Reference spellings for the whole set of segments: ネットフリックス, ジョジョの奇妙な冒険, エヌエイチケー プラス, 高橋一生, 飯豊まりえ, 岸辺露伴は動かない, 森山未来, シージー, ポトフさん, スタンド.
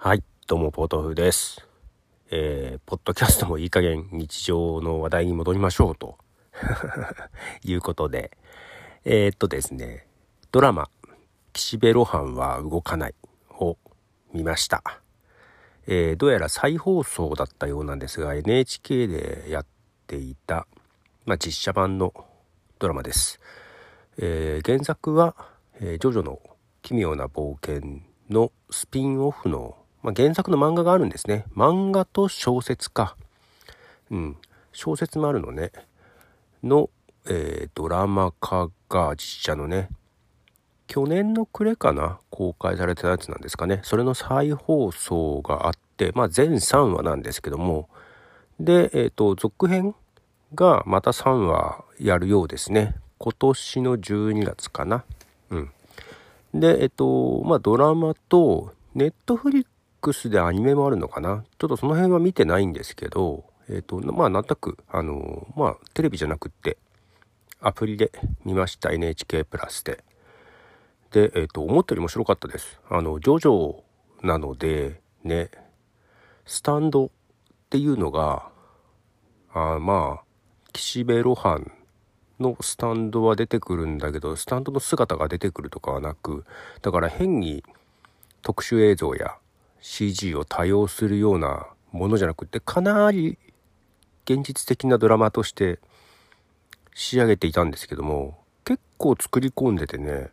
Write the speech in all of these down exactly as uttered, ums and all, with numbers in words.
はい、どうもポトフです。えー、ポッドキャストもいい加減日常の話題に戻りましょうということで、えー、っとですねドラマ岸辺露伴は動かないを見ました。えー、どうやら再放送だったようなんですが エヌエイチケー でやっていた、まあ、実写版のドラマです。えー、原作は、えー、ジョジョの奇妙な冒険のスピンオフのまあ、原作の漫画があるんですね。漫画と小説か。うん。小説もあるのね。の、えー、ドラマ化が実写のね、去年の暮れかな、公開されたやつなんですかね。それの再放送があって、まあ、全さんわなんですけども。で、えっと、続編がまたさんわやるようですね。今年のじゅうにがつかな。うん。で、えっと、まあ、ドラマと、ネットフリックでアニメもあるのかな。ちょっとその辺は見てないんですけど、えっとまあなんとなくあのー、まあテレビじゃなくってアプリで見ました。 エヌエイチケー プラスででえっと思ったより面白かったです。あのジョジョなのでね、スタンドっていうのがあまあ岸辺露伴のスタンドは出てくるんだけど、スタンドの姿が出てくるとかはなく、だから変に特殊映像やシージー を多用するようなものじゃなくて、かなり現実的なドラマとして仕上げていたんですけども、結構作り込んでてね。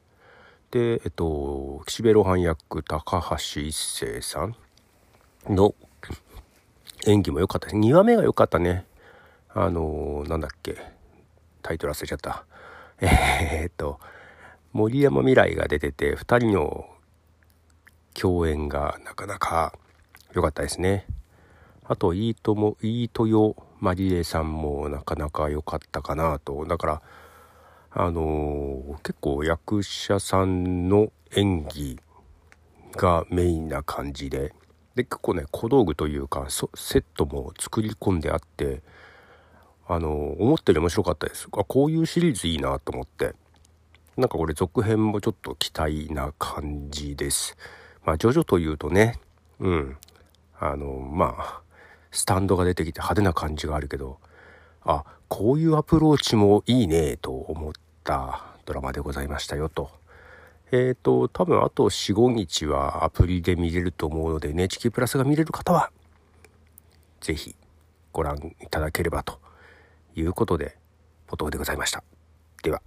で、えっと岸辺露伴役高橋一生さんの演技も良かったし、にわめが良かったね。あのー、なんだっけタイトル忘れちゃった。えー、っと森山未来が出てて、ふたりの共演がなかなか良かったですね。あと飯豊まりえさんもなかなか良かったかなと。だからあのー、結構役者さんの演技がメインな感じで、で結構ね小道具というかセットも作り込んであって、あのー、思ったより面白かったです。あ、こういうシリーズいいなと思って、なんかこれ続編もちょっと期待な感じです。まあ、ジョジョというとね、うん、あの、まあ、スタンドが出てきて派手な感じがあるけど、あ、こういうアプローチもいいね、と思ったドラマでございましたよ、と。えっと、多分あとよん、ごにちはアプリで見れると思うので、エヌエイチケー プラスが見れる方は、ぜひご覧いただければということで、ポトフでございました。では。